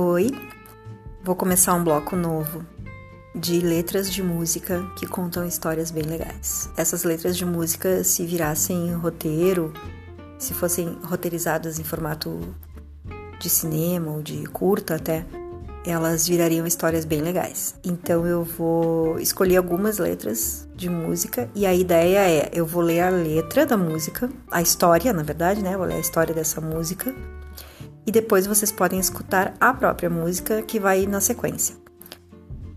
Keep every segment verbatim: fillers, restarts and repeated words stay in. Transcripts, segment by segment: Oi, vou começar um bloco novo de letras de música que contam histórias bem legais. Essas letras de música, se virassem roteiro, se fossem roteirizadas em formato de cinema ou de curta até, elas virariam histórias bem legais. Então eu vou escolher algumas letras de música e a ideia é, eu vou ler a letra da música, a história, na verdade, né? Eu vou ler a história dessa música e depois vocês podem escutar a própria música que vai na sequência.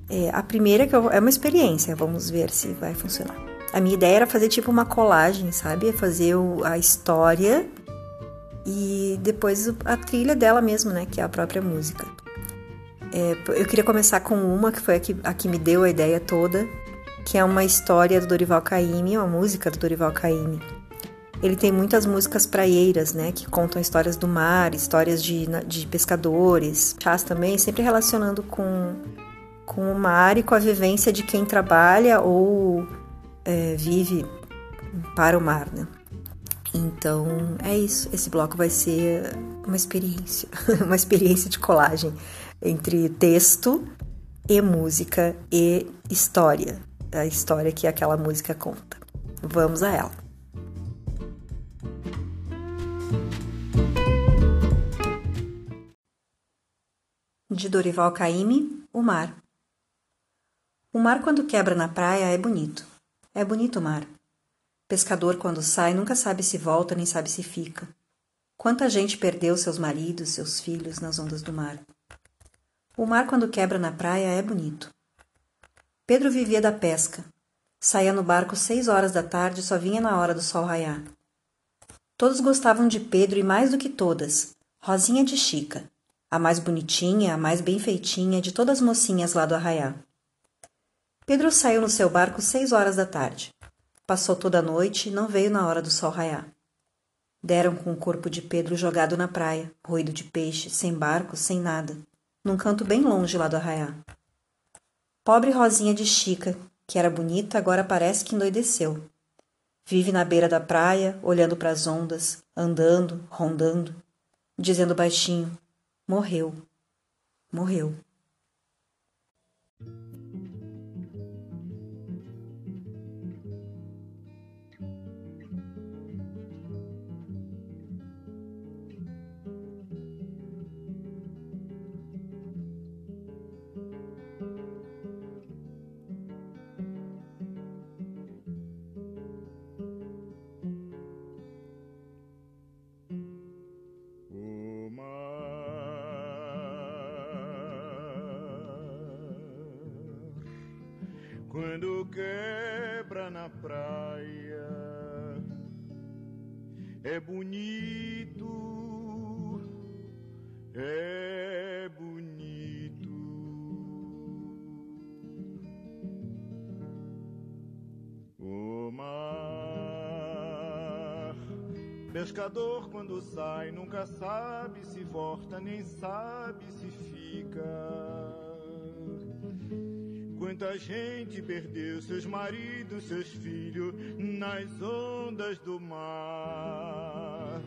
É, a primeira que eu vou, é uma experiência, vamos ver se vai funcionar. A minha ideia era fazer tipo uma colagem, sabe? Fazer o, a história e depois a trilha dela mesmo, né? Que é a própria música. É, eu queria começar com uma que foi a que, a que me deu a ideia toda, que é uma história do Dorival Caymmi, uma música do Dorival Caymmi. Ele tem muitas músicas praieiras, né, que contam histórias do mar, histórias de, de pescadores, chás também, sempre relacionando com, com o mar e com a vivência de quem trabalha ou é, vive para o mar, né. Então, é isso. Esse bloco vai ser uma experiência, uma experiência de colagem entre texto e música e história, a história que aquela música conta. Vamos a ela. De Dorival Caymmi, O Mar. O mar quando quebra na praia é bonito. É bonito o mar. Pescador quando sai nunca sabe se volta nem sabe se fica. Quanta gente perdeu seus maridos, seus filhos nas ondas do mar. O mar quando quebra na praia é bonito. Pedro vivia da pesca. Saía no barco seis horas da tarde e só vinha na hora do sol raiar. Todos gostavam de Pedro e mais do que todas, Rosinha de Chica, a mais bonitinha, a mais bem feitinha de todas as mocinhas lá do arraiá. Pedro saiu no seu barco seis horas da tarde. Passou toda a noite e não veio na hora do sol raiar. Deram com o corpo de Pedro jogado na praia, roído de peixe, sem barco, sem nada, num canto bem longe lá do arraiá. Pobre Rosinha de Chica, que era bonita, agora parece que endoideceu. Vive na beira da praia, olhando para as ondas, andando, rondando, dizendo baixinho, morreu, morreu. Quando quebra na praia é bonito, é bonito. O mar, pescador quando sai nunca sabe se volta nem sabe se fica. Quanta gente perdeu seus maridos, seus filhos nas ondas do mar.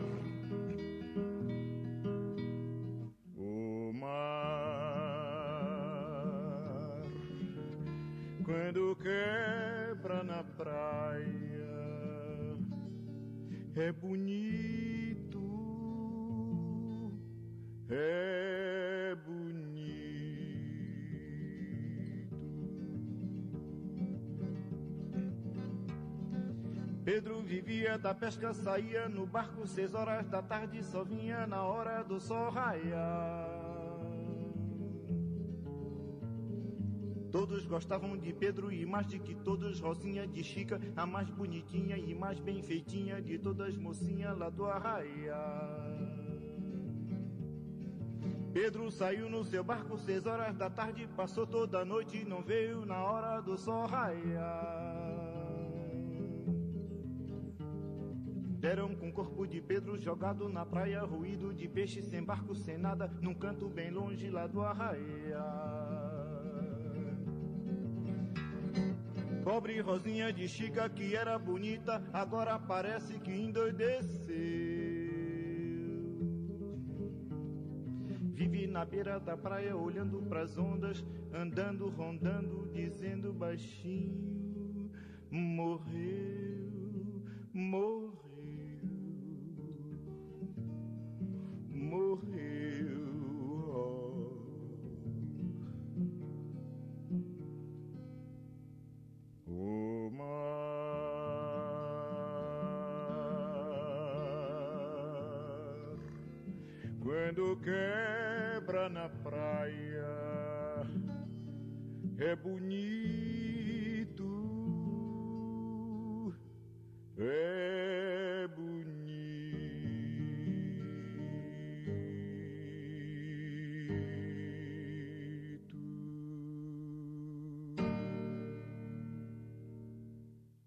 O mar, quando quebra na praia, é bonito, é bonito. Pedro vivia da pesca, saía no barco seis horas da tarde, só vinha na hora do sol raiar. Todos gostavam de Pedro e mais de que todos, Rosinha de Chica, a mais bonitinha e mais bem feitinha de todas mocinhas lá do arraiá. Pedro saiu no seu barco seis horas da tarde, passou toda a noite e não veio na hora do sol raiar. Deram com o corpo de Pedro jogado na praia, ruído de peixe, sem barco, sem nada, num canto bem longe lá do arraiá. Pobre Rosinha de Chica, que era bonita, agora parece que endoideceu. Vive na beira da praia, olhando pras ondas, andando, rondando, dizendo baixinho: morreu, morreu, morreu, oh. O mar, quando quebra na praia, é bonito.